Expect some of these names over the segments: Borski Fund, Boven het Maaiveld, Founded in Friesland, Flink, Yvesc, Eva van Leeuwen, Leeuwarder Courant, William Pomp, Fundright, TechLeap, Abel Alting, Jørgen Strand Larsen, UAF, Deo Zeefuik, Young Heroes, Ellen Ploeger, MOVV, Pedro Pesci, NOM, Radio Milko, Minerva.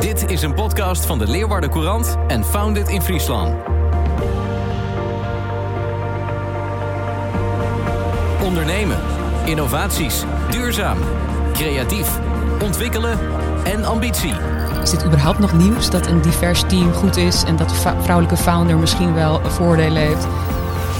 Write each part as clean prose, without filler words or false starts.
Dit is een podcast van de Leeuwarder Courant en Founded in Friesland. Ondernemen, innovaties, duurzaam, creatief, ontwikkelen en ambitie. Is dit überhaupt nog nieuws dat een divers team goed is en dat de vrouwelijke founder misschien wel voordelen heeft?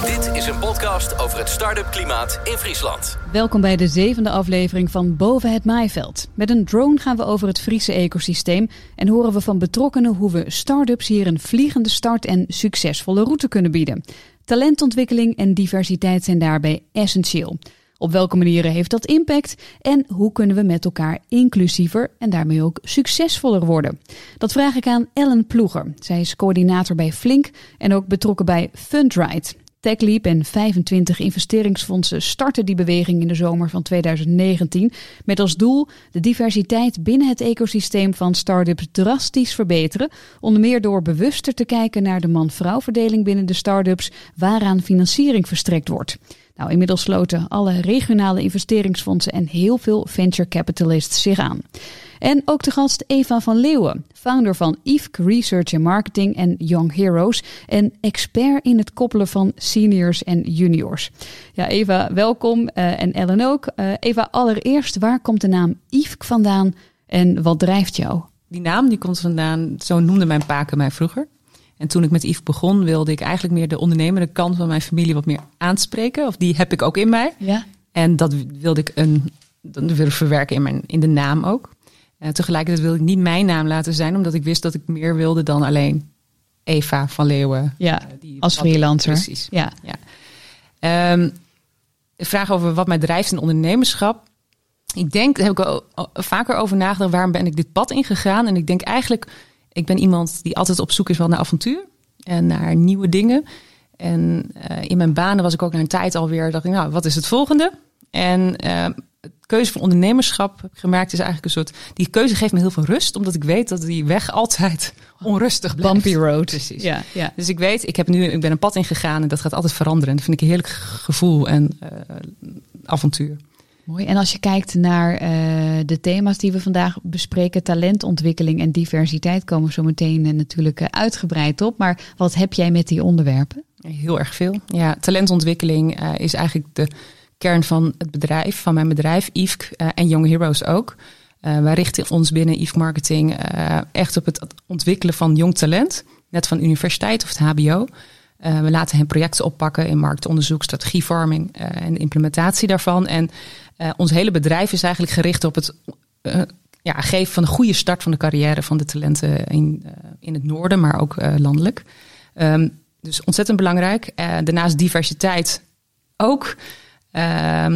Dit is een podcast over het start-up klimaat in Friesland. Welkom bij de 7e aflevering van Boven het Maaiveld. Met een drone gaan we over het Friese ecosysteem en horen we van betrokkenen hoe we start-ups hier een vliegende start en succesvolle route kunnen bieden. Talentontwikkeling en diversiteit zijn daarbij essentieel. Op welke manieren heeft dat impact en hoe kunnen we met elkaar inclusiever en daarmee ook succesvoller worden? Dat vraag ik aan Ellen Ploeger. Zij is coördinator bij Flink en ook betrokken bij Fundright. TechLeap en 25 investeringsfondsen starten die beweging in de zomer van 2019... met als doel de diversiteit binnen het ecosysteem van start-ups drastisch verbeteren. Onder meer door bewuster te kijken naar de man-vrouw verdeling binnen de start-ups, waaraan financiering verstrekt wordt. Nou, inmiddels sloten alle regionale investeringsfondsen en heel veel venture capitalists zich aan. En ook te gast Eva van Leeuwen, founder van Yvesc Research and Marketing en Young Heroes en expert in het koppelen van seniors en juniors. Ja, Eva, welkom en Ellen ook. Eva, allereerst, waar komt de naam Yvesc vandaan en wat drijft jou? Die naam die komt vandaan, zo noemde mijn paken mij vroeger. En toen ik met Yvesc begon, wilde ik eigenlijk meer de ondernemende kant van mijn familie wat meer aanspreken. Of die heb ik ook in mij. Ja. En dat wilde ik verwerken in de naam ook. Tegelijkertijd wilde ik niet mijn naam laten zijn, omdat ik wist dat ik meer wilde dan alleen Eva van Leeuwen. Ja, als freelancer. Precies. Ja. Ja. De vraag over wat mij drijft in ondernemerschap. Ik denk, daar heb ik al vaker over nagedacht, waarom ben ik dit pad ingegaan? En ik denk eigenlijk, ik ben iemand die altijd op zoek is wel naar avontuur en naar nieuwe dingen. En in mijn banen was ik ook naar een tijd alweer, dacht ik, nou, wat is het volgende? En de keuze voor ondernemerschap, heb ik gemerkt, is eigenlijk een soort... Die keuze geeft me heel veel rust, omdat ik weet dat die weg altijd onrustig blijft. Bumpy road. Precies. Ja, ja. Dus ik weet, ik ben een pad ingegaan en dat gaat altijd veranderen. En dat vind ik een heerlijk gevoel en avontuur. Mooi. En als je kijkt naar de thema's die we vandaag bespreken, talentontwikkeling en diversiteit, komen we zo meteen natuurlijk uitgebreid op. Maar wat heb jij met die onderwerpen? Heel erg veel. Ja, talentontwikkeling is eigenlijk de kern van het bedrijf, van mijn bedrijf, Yvesc en Young Heroes ook. Wij richten ons binnen Yvesc Marketing echt op het ontwikkelen van jong talent, net van de universiteit of het HBO. We laten hen projecten oppakken in marktonderzoek, strategievorming en de implementatie daarvan. En ons hele bedrijf is eigenlijk gericht op het geven van een goede start van de carrière van de talenten in het noorden, maar ook landelijk. Dus ontzettend belangrijk. Daarnaast diversiteit ook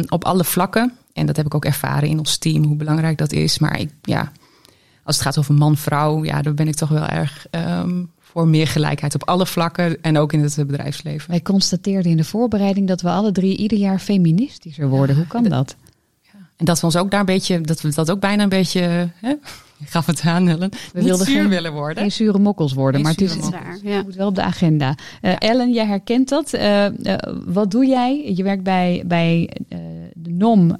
op alle vlakken. En dat heb ik ook ervaren in ons team, hoe belangrijk dat is. Maar als het gaat over man-vrouw, ja, daar ben ik toch wel erg... voor meer gelijkheid op alle vlakken en ook in het bedrijfsleven. Wij constateerden in de voorbereiding dat we alle drie ieder jaar feministischer worden. Ja, hoe kan dat? Ja. En dat we ons ook daar een beetje, dat we dat ook bijna een beetje, gaf het aan, Ellen. We wilden willen worden. Geen zure mokkels worden, maar het is raar. Ja. Het moet wel op de agenda. Ellen, jij herkent dat. Wat doe jij? Je werkt bij de NOM,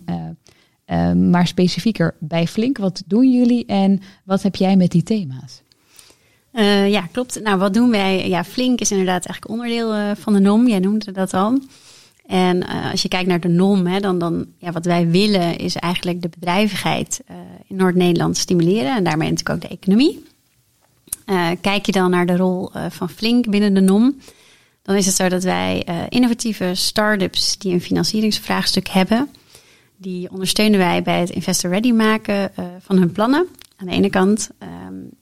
maar specifieker bij Flink. Wat doen jullie en wat heb jij met die thema's? Ja, klopt. Nou, wat doen wij? Ja, Flink is inderdaad eigenlijk onderdeel van de NOM. Jij noemde dat al. En als je kijkt naar de NOM, hè, dan wat wij willen is eigenlijk de bedrijvigheid in Noord-Nederland stimuleren. En daarmee natuurlijk ook de economie. Kijk je dan naar de rol van Flink binnen de NOM, dan is het zo dat wij innovatieve start-ups die een financieringsvraagstuk hebben, die ondersteunen wij bij het investor-ready maken van hun plannen. Aan de ene kant...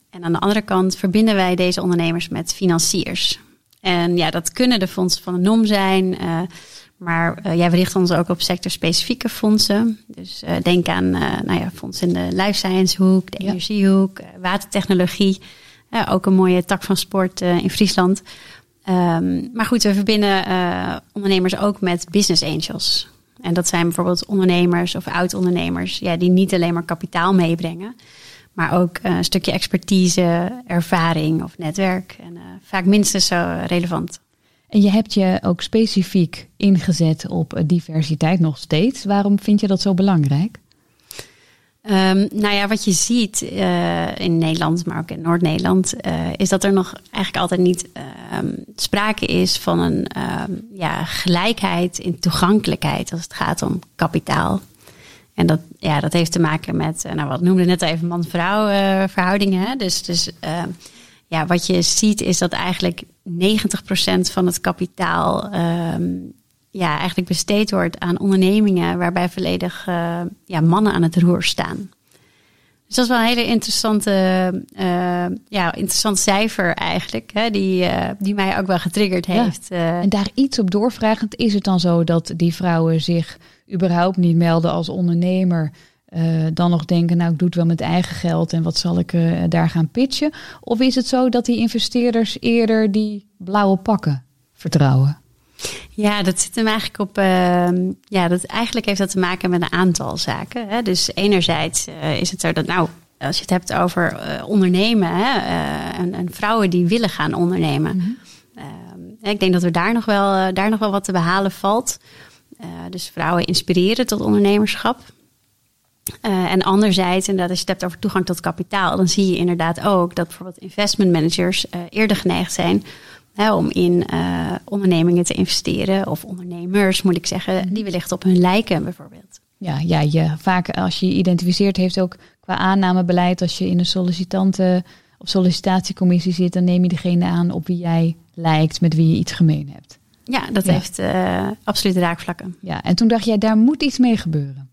En aan de andere kant verbinden wij deze ondernemers met financiers. En ja, dat kunnen de fondsen van de NOM zijn. Maar we richten ons ook op sectorspecifieke fondsen. Dus denk aan fondsen in de life science hoek, de energiehoek, watertechnologie. Ook een mooie tak van sport in Friesland. Maar goed, we verbinden ondernemers ook met business angels. En dat zijn bijvoorbeeld ondernemers of oud-ondernemers die niet alleen maar kapitaal meebrengen, maar ook een stukje expertise, ervaring of netwerk. En vaak minstens zo relevant. En je hebt je ook specifiek ingezet op diversiteit nog steeds. Waarom vind je dat zo belangrijk? Nou ja, wat je ziet in Nederland, maar ook in Noord-Nederland, is dat er nog eigenlijk altijd niet sprake is van een gelijkheid in toegankelijkheid als het gaat om kapitaal. En dat heeft te maken met, wat noemde net even man-vrouw verhoudingen. Hè? Dus wat je ziet is dat eigenlijk 90% van het kapitaal eigenlijk besteed wordt aan ondernemingen waarbij volledig mannen aan het roer staan. Dus dat is wel een hele interessant cijfer eigenlijk, hè, die mij ook wel getriggerd heeft. Ja. En daar iets op doorvragend, is het dan zo dat die vrouwen zich überhaupt niet melden als ondernemer, dan nog denken, nou ik doe het wel met eigen geld en wat zal ik daar gaan pitchen? Of is het zo dat die investeerders eerder die blauwe pakken vertrouwen? Ja, dat zit hem eigenlijk op. Eigenlijk heeft dat te maken met een aantal zaken. Hè. Dus enerzijds is het zo dat, als je het hebt over ondernemen en vrouwen die willen gaan ondernemen. Mm-hmm. Ik denk dat er daar nog wel wat te behalen valt. Dus vrouwen inspireren tot ondernemerschap. En anderzijds, inderdaad, als je het hebt over toegang tot kapitaal, dan zie je inderdaad ook dat bijvoorbeeld investment managers eerder geneigd zijn om in ondernemingen te investeren. Of ondernemers, moet ik zeggen, die wellicht op hun lijken bijvoorbeeld. Ja, vaak als je je identificeert, heeft ook qua aannamebeleid, als je in een sollicitanten of sollicitatiecommissie zit, dan neem je degene aan op wie jij lijkt, met wie je iets gemeen hebt. Ja, dat heeft absoluut raakvlakken. Ja, en toen dacht jij, daar moet iets mee gebeuren.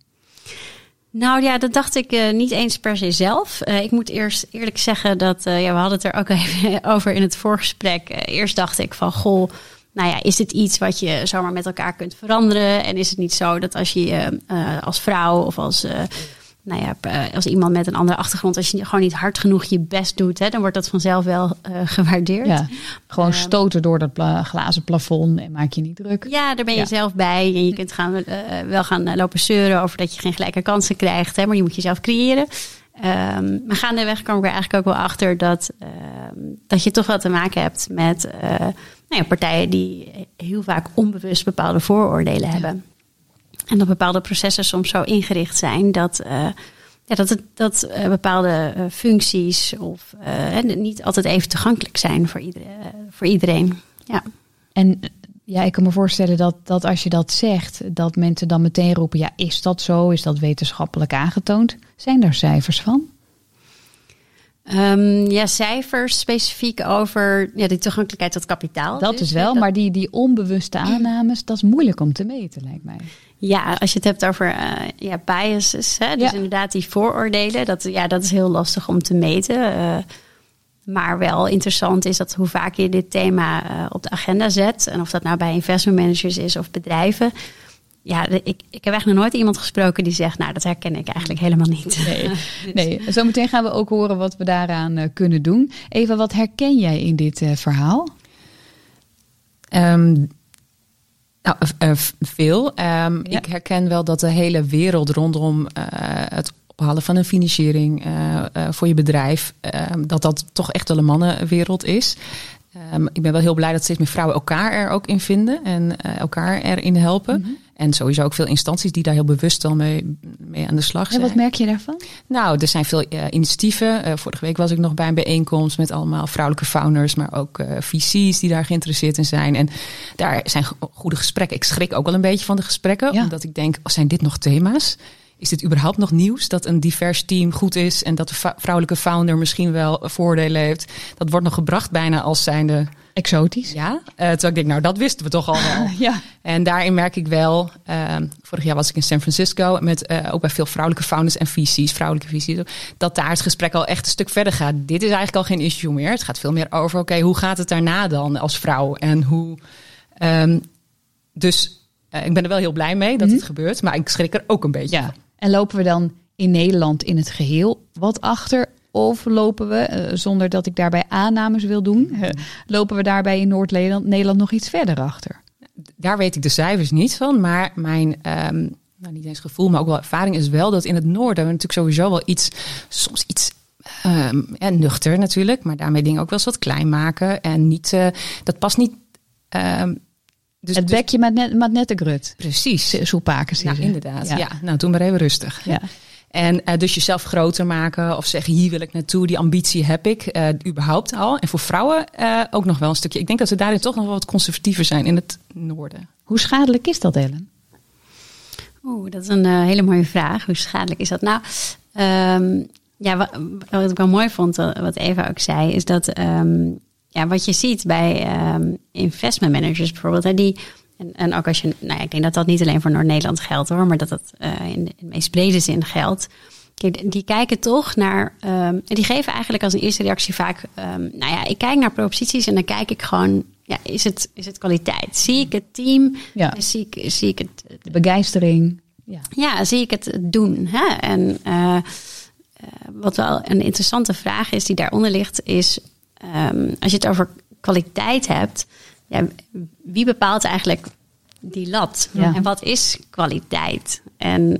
Nou ja, dat dacht ik niet eens per se zelf. Ik moet eerst eerlijk zeggen dat... we hadden het er ook even over in het voorgesprek. Eerst dacht ik van, is dit iets wat je zomaar met elkaar kunt veranderen? En is het niet zo dat als je als vrouw of als... als iemand met een andere achtergrond, als je gewoon niet hard genoeg je best doet, dan wordt dat vanzelf wel gewaardeerd. Ja, gewoon stoten door dat glazen plafond en maak je niet druk. Ja, daar ben je zelf bij. En je kunt gaan lopen zeuren over dat je geen gelijke kansen krijgt. Maar je moet jezelf creëren. Maar gaandeweg kwam ik er eigenlijk ook wel achter dat je toch wel te maken hebt met partijen die heel vaak onbewust bepaalde vooroordelen hebben. En dat bepaalde processen soms zo ingericht zijn dat bepaalde functies of niet altijd even toegankelijk zijn voor iedereen. Ja. En ja, ik kan me voorstellen dat als je dat zegt, dat mensen dan meteen roepen, ja, is dat zo? Is dat wetenschappelijk aangetoond? Zijn daar cijfers van? Cijfers specifiek over die toegankelijkheid tot kapitaal. Dat dus, is wel, maar die onbewuste aannames, dat is moeilijk om te meten, lijkt mij. Ja, als je het hebt over biases, hè, dus inderdaad die vooroordelen, dat is heel lastig om te meten. Maar wel interessant is dat hoe vaak je dit thema op de agenda zet, en of dat nou bij investment managers is of bedrijven. Ja, ik heb echt nog nooit iemand gesproken die zegt, dat herken ik eigenlijk helemaal niet. Nee. Zometeen gaan we ook horen wat we daaraan kunnen doen. Eva, wat herken jij in dit verhaal? Veel. Ik herken wel dat de hele wereld rondom het ophalen van een financiering voor je bedrijf, dat toch echt wel een mannenwereld is. Ik ben wel heel blij dat steeds meer vrouwen elkaar er ook in vinden en elkaar erin helpen. Mm-hmm. En sowieso ook veel instanties die daar heel bewust dan mee aan de slag zijn. En wat merk je daarvan? Nou, er zijn veel initiatieven. Vorige week was ik nog bij een bijeenkomst met allemaal vrouwelijke founders, maar ook VC's die daar geïnteresseerd in zijn. En daar zijn goede gesprekken. Ik schrik ook wel een beetje van de gesprekken, omdat ik denk, zijn dit nog thema's? Is dit überhaupt nog nieuws? Dat een divers team goed is en dat de vrouwelijke founder misschien wel voordelen heeft. Dat wordt nog gebracht bijna als zijnde exotisch. Ja, terwijl ik denk, dat wisten we toch al wel. Ja. En daarin merk ik wel, vorig jaar was ik in San Francisco met ook bij veel vrouwelijke founders en VC's, dat daar het gesprek al echt een stuk verder gaat. Dit is eigenlijk al geen issue meer. Het gaat veel meer over, oké, hoe gaat het daarna dan als vrouw? En hoe... ik ben er wel heel blij mee dat het gebeurt, maar ik schrik er ook een beetje van. En lopen we dan in Nederland in het geheel wat achter? Of lopen we, zonder dat ik daarbij aannames wil doen, lopen we daarbij in Noord-Nederland nog iets verder achter? Daar weet ik de cijfers niet van, maar mijn, niet eens gevoel, maar ook wel ervaring is wel dat in het noorden we natuurlijk sowieso wel soms iets nuchter natuurlijk, maar daarmee dingen ook wel eens wat klein maken en niet, dat past niet... Dus, het bekje met nette grut. Precies. Soepaken. Inderdaad. Ja. Nou, doe maar even rustig. Ja. En dus jezelf groter maken of zeggen, hier wil ik naartoe, die ambitie heb ik überhaupt al. En voor vrouwen ook nog wel een stukje. Ik denk dat we daarin toch nog wel wat conservatiever zijn in het noorden. Hoe schadelijk is dat, Ellen? Oeh, dat is een hele mooie vraag. Hoe schadelijk is dat? Nou, wat ik wel mooi vond, wat Eva ook zei, is dat wat je ziet bij investment managers bijvoorbeeld, hè, die... En ook als je, ik denk dat dat niet alleen voor Noord-Nederland geldt hoor, maar dat dat in de meest brede zin geldt. Kijk, die kijken toch naar, die geven eigenlijk als een eerste reactie vaak, ik kijk naar proposities en dan kijk ik gewoon, is het kwaliteit? Zie ik het team? Ja. Zie ik het? De begeistering. Ja, zie ik het doen? Hè? En wat wel een interessante vraag is die daaronder ligt, is als je het over kwaliteit hebt. Ja, wie bepaalt eigenlijk die lat? Ja. En wat is kwaliteit? En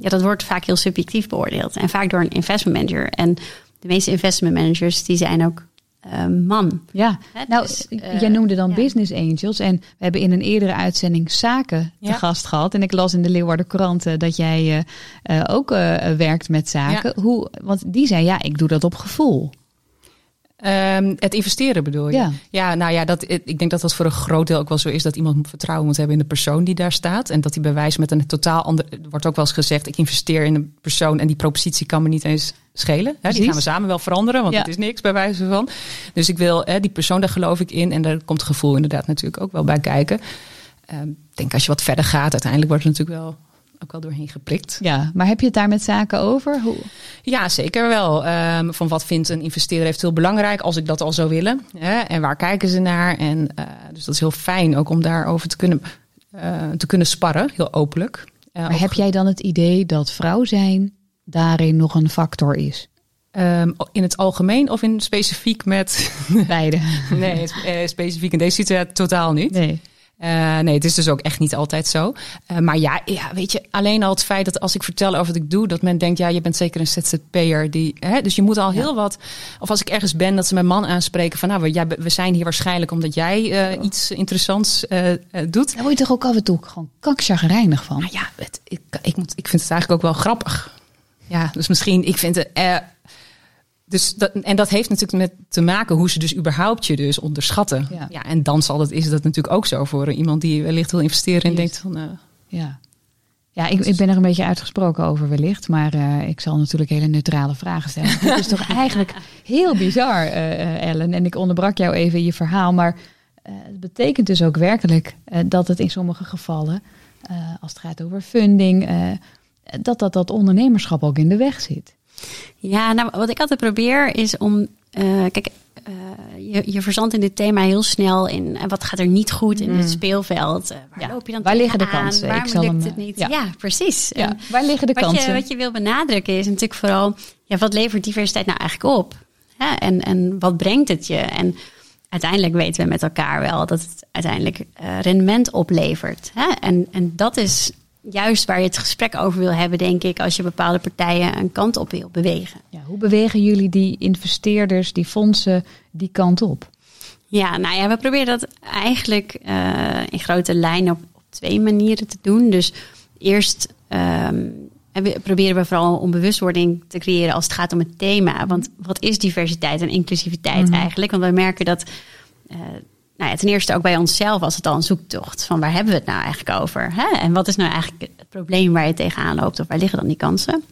dat wordt vaak heel subjectief beoordeeld. En vaak door een investment manager. En de meeste investment managers die zijn ook man. Ja, jij noemde dan business angels. En we hebben in een eerdere uitzending zaken te gast gehad. En ik las in de Leeuwarder Courant dat jij ook werkt met zaken. Ja. Want die zei, ik doe dat op gevoel. Het investeren bedoel je? Ja. Ik denk dat dat voor een groot deel ook wel zo is, dat iemand vertrouwen moet hebben in de persoon die daar staat. En dat die bij wijze met een totaal ander... Er wordt ook wel eens gezegd, ik investeer in een persoon en die propositie kan me niet eens schelen. Hè, die gaan we samen wel veranderen, want het is niks bij wijze van. Dus ik wil die persoon, daar geloof ik in. En daar komt gevoel inderdaad natuurlijk ook wel bij kijken. Ik denk als je wat verder gaat, uiteindelijk wordt het natuurlijk wel... ook wel doorheen geprikt. Ja, maar heb je het daar met zaken over? Hoe? Ja, zeker wel. Van wat vindt een investeerder eventueel belangrijk, als ik dat al zou willen? Hè? En waar kijken ze naar? En dus dat is heel fijn ook om daarover te kunnen sparren, heel openlijk. Maar heb jij dan het idee dat vrouw zijn daarin nog een factor is? In het algemeen of in specifiek met... Beide. Nee, specifiek in deze situatie totaal niet. Nee, het is dus ook echt niet altijd zo. Maar weet je, alleen al het feit dat als ik vertel over wat ik doe... dat men denkt, je bent zeker een ZZP'er. Dus je moet al heel wat... Of als ik ergens ben, dat ze mijn man aanspreken... van we zijn hier waarschijnlijk omdat jij iets interessants doet. Daar word je toch ook af en toe gewoon kakchagrijnig van? Nou ja, ik vind het eigenlijk ook wel grappig. Ja, dus misschien, ik vind het... dat heeft natuurlijk met te maken hoe ze dus überhaupt je dus onderschatten. Ja. Ja, en dan is dat natuurlijk ook zo voor iemand die wellicht wil investeren en denkt van... Ik ben er een beetje uitgesproken over wellicht. Maar ik zal natuurlijk hele neutrale vragen stellen. Het is toch eigenlijk heel bizar, Ellen. En ik onderbrak jou even in je verhaal. Maar het betekent dus ook werkelijk dat het in sommige gevallen... als het gaat over funding, dat ondernemerschap ook in de weg zit. Ja, wat ik altijd probeer is om... je verzandt in dit thema heel snel in... wat gaat er niet goed in het speelveld? Waar loop je dan waar liggen de kansen? Waarom lukt het niet? Ja, precies. Ja. Waar liggen de kansen? Wat je wil benadrukken is natuurlijk vooral... wat levert diversiteit nou eigenlijk op? Ja, en wat brengt het je? En uiteindelijk weten we met elkaar wel... dat het uiteindelijk rendement oplevert. Ja, en dat is... juist waar je het gesprek over wil hebben, denk ik... als je bepaalde partijen een kant op wil bewegen. Ja, hoe bewegen jullie die investeerders, die fondsen, die kant op? Ja, we proberen dat eigenlijk in grote lijnen op twee manieren te doen. Dus eerst proberen we vooral om bewustwording te creëren... als het gaat om het thema. Want wat is diversiteit en inclusiviteit eigenlijk? Want we merken dat... ten eerste ook bij onszelf was het al een zoektocht. Van waar hebben we het nou eigenlijk over? Hè? En wat is nou eigenlijk het probleem waar je tegenaan loopt? Of waar liggen dan die kansen?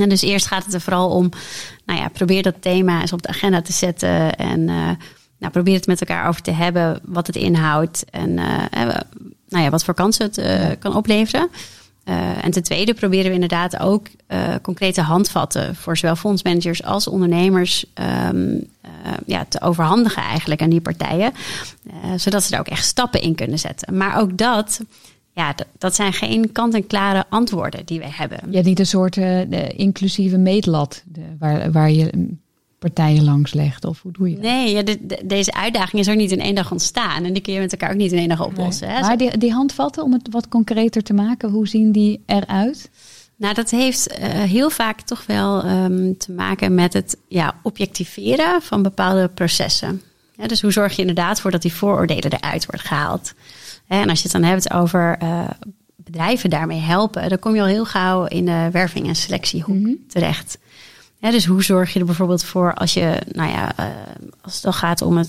En dus eerst gaat het er vooral om... probeer dat thema eens op de agenda te zetten. En probeer het met elkaar over te hebben. Wat het inhoudt. En wat voor kansen het kan opleveren. En ten tweede proberen we inderdaad ook concrete handvatten... voor zowel fondsmanagers als ondernemers te overhandigen eigenlijk aan die partijen. Zodat ze daar ook echt stappen in kunnen zetten. Maar ook dat, dat zijn geen kant-en-klare antwoorden die we hebben. Je hebt niet een soort inclusieve meetlat waar je... partijen langs legt? Of hoe doe je dat? Nee, deze uitdaging is ook niet in één dag ontstaan. En die kun je met elkaar ook niet in één dag oplossen. Nee. Hè? Maar die handvatten, om het wat concreter te maken... hoe zien die eruit? Nou, dat heeft heel vaak toch wel te maken met het objectiveren van bepaalde processen. Ja, dus hoe zorg je inderdaad voor dat die vooroordelen eruit wordt gehaald? En als je het dan hebt over... bedrijven daarmee helpen, dan kom je al heel gauw in de werving- en selectiehoek terecht. Ja, dus hoe zorg je er bijvoorbeeld voor als je, als het dan gaat om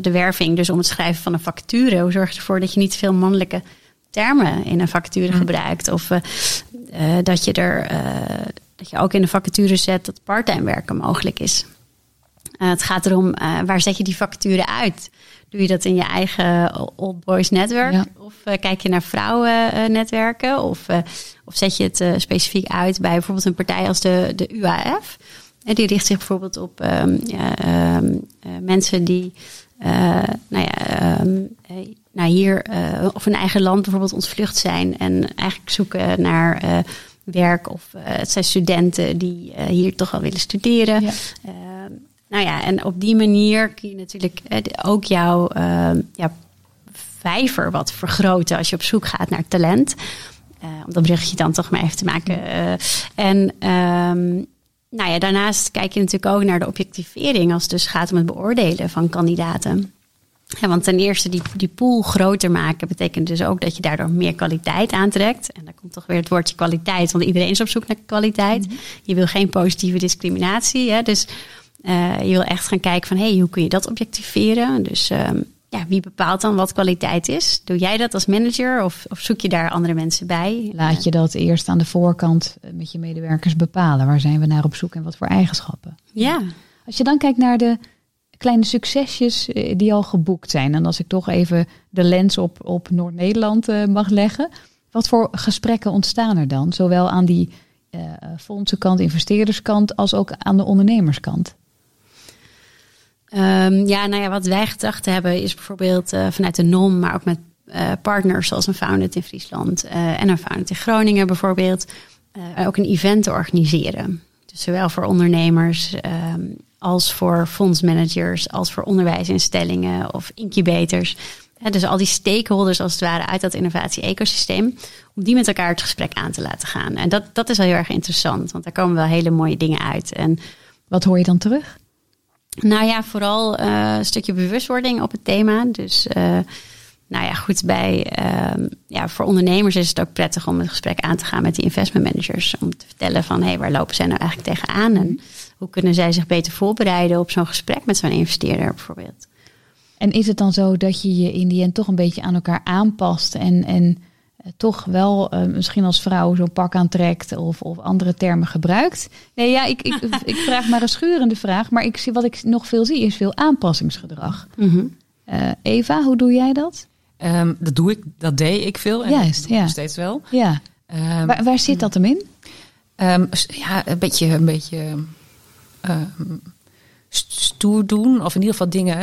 de werving, dus om het schrijven van een vacature, hoe zorg je ervoor dat je niet veel mannelijke termen in een vacature gebruikt? Of dat je ook in de vacature zet dat parttime werken mogelijk is. Het gaat erom, waar zet je die vacature uit? Doe je dat in je eigen old boys netwerk? Ja. Of kijk je naar vrouwen netwerken? Of zet je het specifiek uit bij bijvoorbeeld een partij als de UAF? En die richt zich bijvoorbeeld op mensen die hier of in eigen land bijvoorbeeld ontvlucht zijn. En eigenlijk zoeken naar werk. Of het zijn studenten die hier toch al willen studeren. Ja. En op die manier kun je natuurlijk ook jouw vijver wat vergroten als je op zoek gaat naar talent. Om dat berichtje dan toch maar even te maken. Daarnaast kijk je natuurlijk ook naar de objectivering als het dus gaat om het beoordelen van kandidaten. Ja, want ten eerste die pool groter maken betekent dus ook dat je daardoor meer kwaliteit aantrekt. En daar komt toch weer het woordje kwaliteit, want iedereen is op zoek naar kwaliteit. Mm-hmm. Je wil geen positieve discriminatie, hè, dus... je wil echt gaan kijken van, hoe kun je dat objectiveren? Dus wie bepaalt dan wat kwaliteit is? Doe jij dat als manager of zoek je daar andere mensen bij? Laat je dat eerst aan de voorkant met je medewerkers bepalen. Waar zijn we naar op zoek en wat voor eigenschappen? Ja. Als je dan kijkt naar de kleine succesjes die al geboekt zijn. En als ik toch even de lens op Noord-Nederland mag leggen. Wat voor gesprekken ontstaan er dan? Zowel aan die fondsenkant, investeerderskant als ook aan de ondernemerskant? Wat wij getracht hebben is bijvoorbeeld vanuit de NOM, maar ook met partners zoals een Founded in Friesland en een Founded in Groningen bijvoorbeeld, ook een event te organiseren. Dus zowel voor ondernemers als voor fondsmanagers, als voor onderwijsinstellingen of incubators. Dus al die stakeholders als het ware uit dat innovatie-ecosysteem, om die met elkaar het gesprek aan te laten gaan. En dat is wel heel erg interessant, want daar komen wel hele mooie dingen uit. En wat hoor je dan terug? Vooral een stukje bewustwording op het thema. Dus voor ondernemers is het ook prettig om het gesprek aan te gaan met die investment managers. Om te vertellen van, waar lopen zij nou eigenlijk tegenaan? En hoe kunnen zij zich beter voorbereiden op zo'n gesprek met zo'n investeerder bijvoorbeeld? En is het dan zo dat je je in die end toch een beetje aan elkaar aanpast en toch wel misschien als vrouw zo'n pak aantrekt of andere termen gebruikt? Nee, ik vraag maar een schurende vraag. Maar wat ik nog veel zie is veel aanpassingsgedrag. Mm-hmm. Eva, hoe doe jij dat? Dat deed ik veel. En juist, ja. Nog steeds wel. Ja. Waar zit dat hem in? Een beetje stoer doen, of in ieder geval dingen,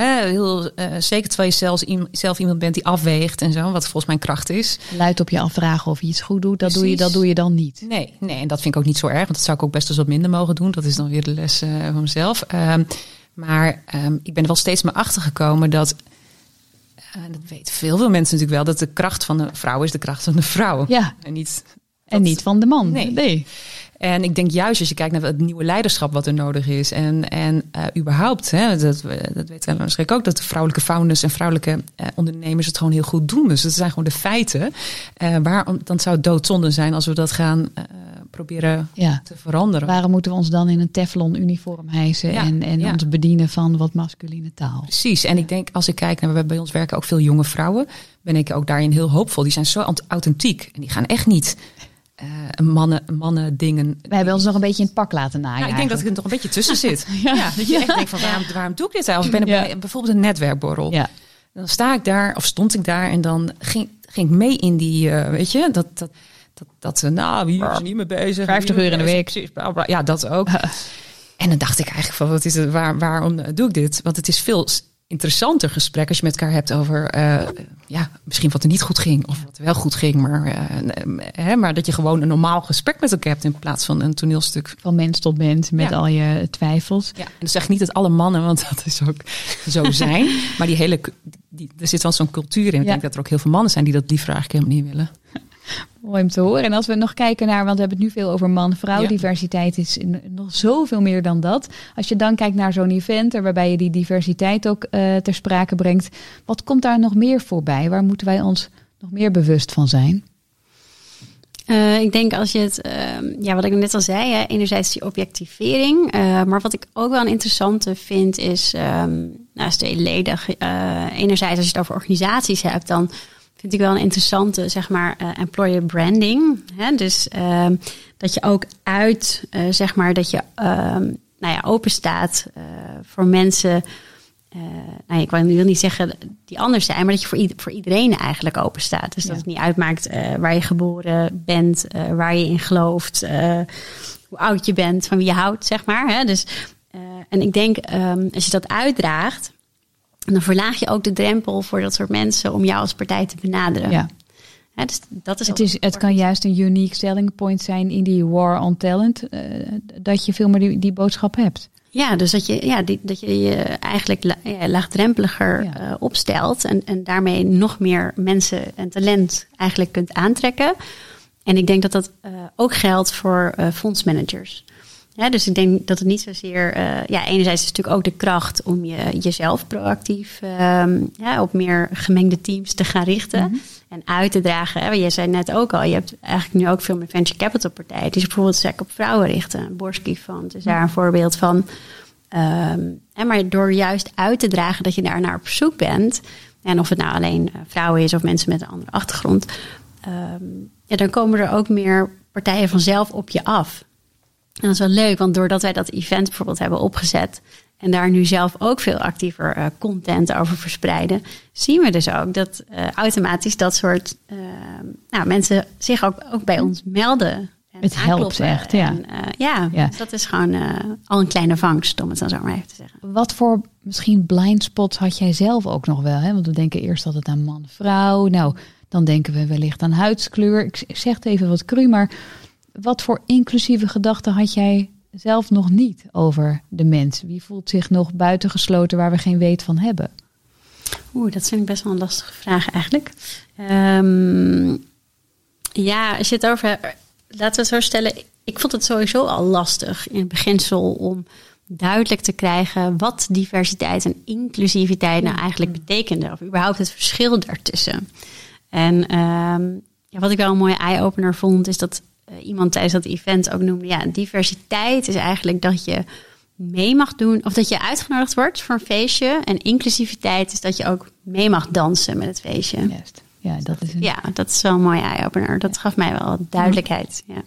zeker terwijl je zelf iemand bent die afweegt en zo, wat volgens mijn kracht is. Luid op je afvragen of je iets goed doet, dat doe je dan niet. Nee, en dat vind ik ook niet zo erg, want dat zou ik ook best wel wat minder mogen doen. Dat is dan weer de les van mezelf. Maar ik ben er wel steeds meer achter gekomen dat, dat weten veel mensen natuurlijk wel, dat de kracht van de vrouw is de kracht van de vrouw. Ja. En niet van de man. Nee. En ik denk juist als je kijkt naar het nieuwe leiderschap wat er nodig is. En überhaupt, dat weten we misschien ook, dat de vrouwelijke founders en vrouwelijke ondernemers het gewoon heel goed doen. Dus dat zijn gewoon de feiten. Dan zou het doodzonde zijn als we dat gaan proberen te veranderen. Waarom moeten we ons dan in een Teflon uniform hijsen en ons bedienen van wat masculine taal? Precies, en ik denk als ik kijk naar, bij ons werken ook veel jonge vrouwen, ben ik ook daarin heel hoopvol. Die zijn zo authentiek en die gaan echt niet... mannen dingen. Wij hebben ons nog een beetje in het pak laten naaien. Ik denk dat ik er nog een beetje tussen zit. Dat je echt denkt van waarom doe ik dit eigenlijk? Als ik ben op bijvoorbeeld een netwerkborrel. Ja. Dan sta ik daar of stond ik daar en dan ging ik mee in die, dat ze wie is niet mee bezig? 50 uur in de week. Precies, bla, bla. Ja, dat ook. En dan dacht ik eigenlijk van wat is het? Waarom doe ik dit? Want het is veel interessanter gesprek als je met elkaar hebt over misschien wat er niet goed ging of wat er wel goed ging, maar dat je gewoon een normaal gesprek met elkaar hebt in plaats van een toneelstuk van mens tot mens met al je twijfels. Ja, en dan zeg ik niet dat alle mannen, want dat is ook zo zijn, maar er zit wel zo'n cultuur in. Ik denk dat er ook heel veel mannen zijn die dat liever eigenlijk helemaal niet willen. Mooi om te horen. En als we nog kijken naar, want we hebben het nu veel over man-vrouw. Ja. Diversiteit is nog zoveel meer dan dat. Als je dan kijkt naar zo'n event waarbij je die diversiteit ook ter sprake brengt. Wat komt daar nog meer voorbij? Waar moeten wij ons nog meer bewust van zijn? Ik denk als je het, wat ik net al zei, hè, enerzijds die objectivering. Maar wat ik ook wel een interessante vind is, is tweeledig. Enerzijds als je het over organisaties hebt, dan vind ik wel een interessante, employer branding. Hè? Dus dat je ook uit, dat je open staat voor mensen. Ik wil niet zeggen die anders zijn, maar dat je voor iedereen eigenlijk open staat. Dus dat het niet uitmaakt waar je geboren bent, waar je in gelooft, hoe oud je bent, van wie je houdt, Hè? Dus, en ik denk, als je dat uitdraagt, dan verlaag je ook de drempel voor dat soort mensen om jou als partij te benaderen. Ja. Ja, dus dat is het kan juist een unique selling point zijn in die war on talent, dat je veel meer die boodschap hebt. Ja, dus dat je je eigenlijk laagdrempeliger opstelt. En daarmee nog meer mensen en talent eigenlijk kunt aantrekken. En ik denk dat dat ook geldt voor fondsmanagers. Ja, dus ik denk dat het niet zozeer... enerzijds is het natuurlijk ook de kracht om jezelf proactief op meer gemengde teams te gaan richten. Mm-hmm. En uit te dragen. Hè, je zei net ook al, je hebt eigenlijk nu ook veel meer venture capital partijen die zich bijvoorbeeld sterk op vrouwen richten. Borski Fund is daar een voorbeeld van. Maar door juist uit te dragen dat je daar naar op zoek bent. En of het nou alleen vrouwen is of mensen met een andere achtergrond. Dan komen er ook meer partijen vanzelf op je af. En dat is wel leuk, want doordat wij dat event bijvoorbeeld hebben opgezet en daar nu zelf ook veel actiever content over verspreiden, zien we dus ook dat automatisch dat soort mensen zich ook bij ons melden. En het helpt echt, ja. En, Dus dat is gewoon al een kleine vangst, om het dan zo maar even te zeggen. Wat voor misschien blind spots had jij zelf ook nog wel? Hè? Want we denken eerst altijd aan man-vrouw. Nou, dan denken we wellicht aan huidskleur. Ik zeg het even wat cru, maar wat voor inclusieve gedachten had jij zelf nog niet over de mens? Wie voelt zich nog buitengesloten waar we geen weet van hebben? Dat vind ik best wel een lastige vraag eigenlijk. Als je het over... Laten we het zo stellen. Ik vond het sowieso al lastig in het beginsel om duidelijk te krijgen wat diversiteit en inclusiviteit nou eigenlijk betekende. Of überhaupt het verschil daartussen. En wat ik wel een mooie eye-opener vond is dat iemand tijdens dat event ook noemde, diversiteit is eigenlijk dat je mee mag doen, of dat je uitgenodigd wordt voor een feestje. En inclusiviteit is dat je ook mee mag dansen met het feestje. Juist. Ja, dat is wel een mooie eye-opener. Dat gaf mij wel duidelijkheid. Ja.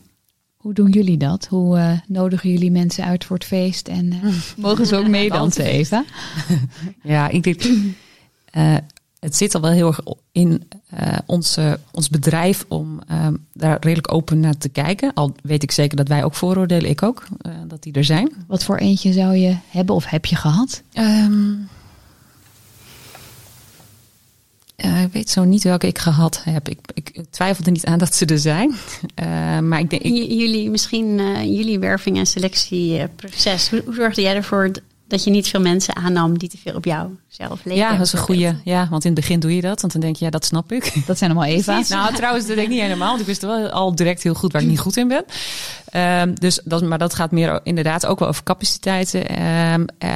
Hoe doen jullie dat? Hoe nodigen jullie mensen uit voor het feest? En mogen ze ook meedansen, Eva? Ja, ik denk... Het zit al wel heel erg in ons bedrijf om daar redelijk open naar te kijken. Al weet ik zeker dat wij ook vooroordelen, ik ook, dat die er zijn. Wat voor eentje zou je hebben of heb je gehad? Ik weet zo niet welke ik gehad heb. Ik twijfel er niet aan dat ze er zijn. Maar ik denk, jullie, misschien jullie werving- en selectieproces. Hoe zorgde jij ervoor dat je niet veel mensen aannam die te veel op jou zelf leken? Ja, dat is een goede. Ja, want in het begin doe je dat. Want dan denk je, dat snap ik. Dat zijn allemaal Eva's. Nou, trouwens, dat denk ik niet helemaal. Want ik wist wel al direct heel goed waar ik niet goed in ben. Maar dat gaat meer inderdaad ook wel over capaciteiten.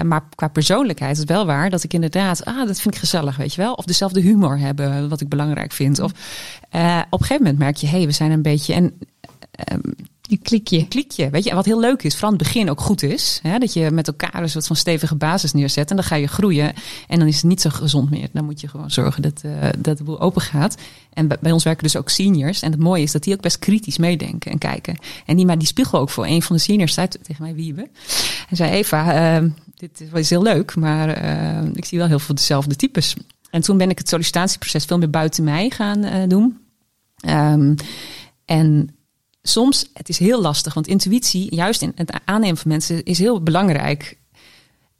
Maar qua persoonlijkheid is wel waar dat ik inderdaad... dat vind ik gezellig, weet je wel. Of dezelfde humor hebben, wat ik belangrijk vind. Of op een gegeven moment merk je, we zijn een beetje... Een klikje. Weet je, en wat heel leuk is, vooral in het begin ook goed is. Hè, dat je met elkaar een soort van stevige basis neerzet. En dan ga je groeien. En dan is het niet zo gezond meer. Dan moet je gewoon zorgen dat de boel open gaat. En bij ons werken dus ook seniors. En het mooie is dat die ook best kritisch meedenken en kijken. En die spiegel ook voor. Een van de seniors zei tegen mij, Wiebe. En zei, Eva, dit is heel leuk. Maar ik zie wel heel veel dezelfde types. En toen ben ik het sollicitatieproces veel meer buiten mij gaan doen. Soms, het is heel lastig, want intuïtie, juist in het aannemen van mensen, is heel belangrijk.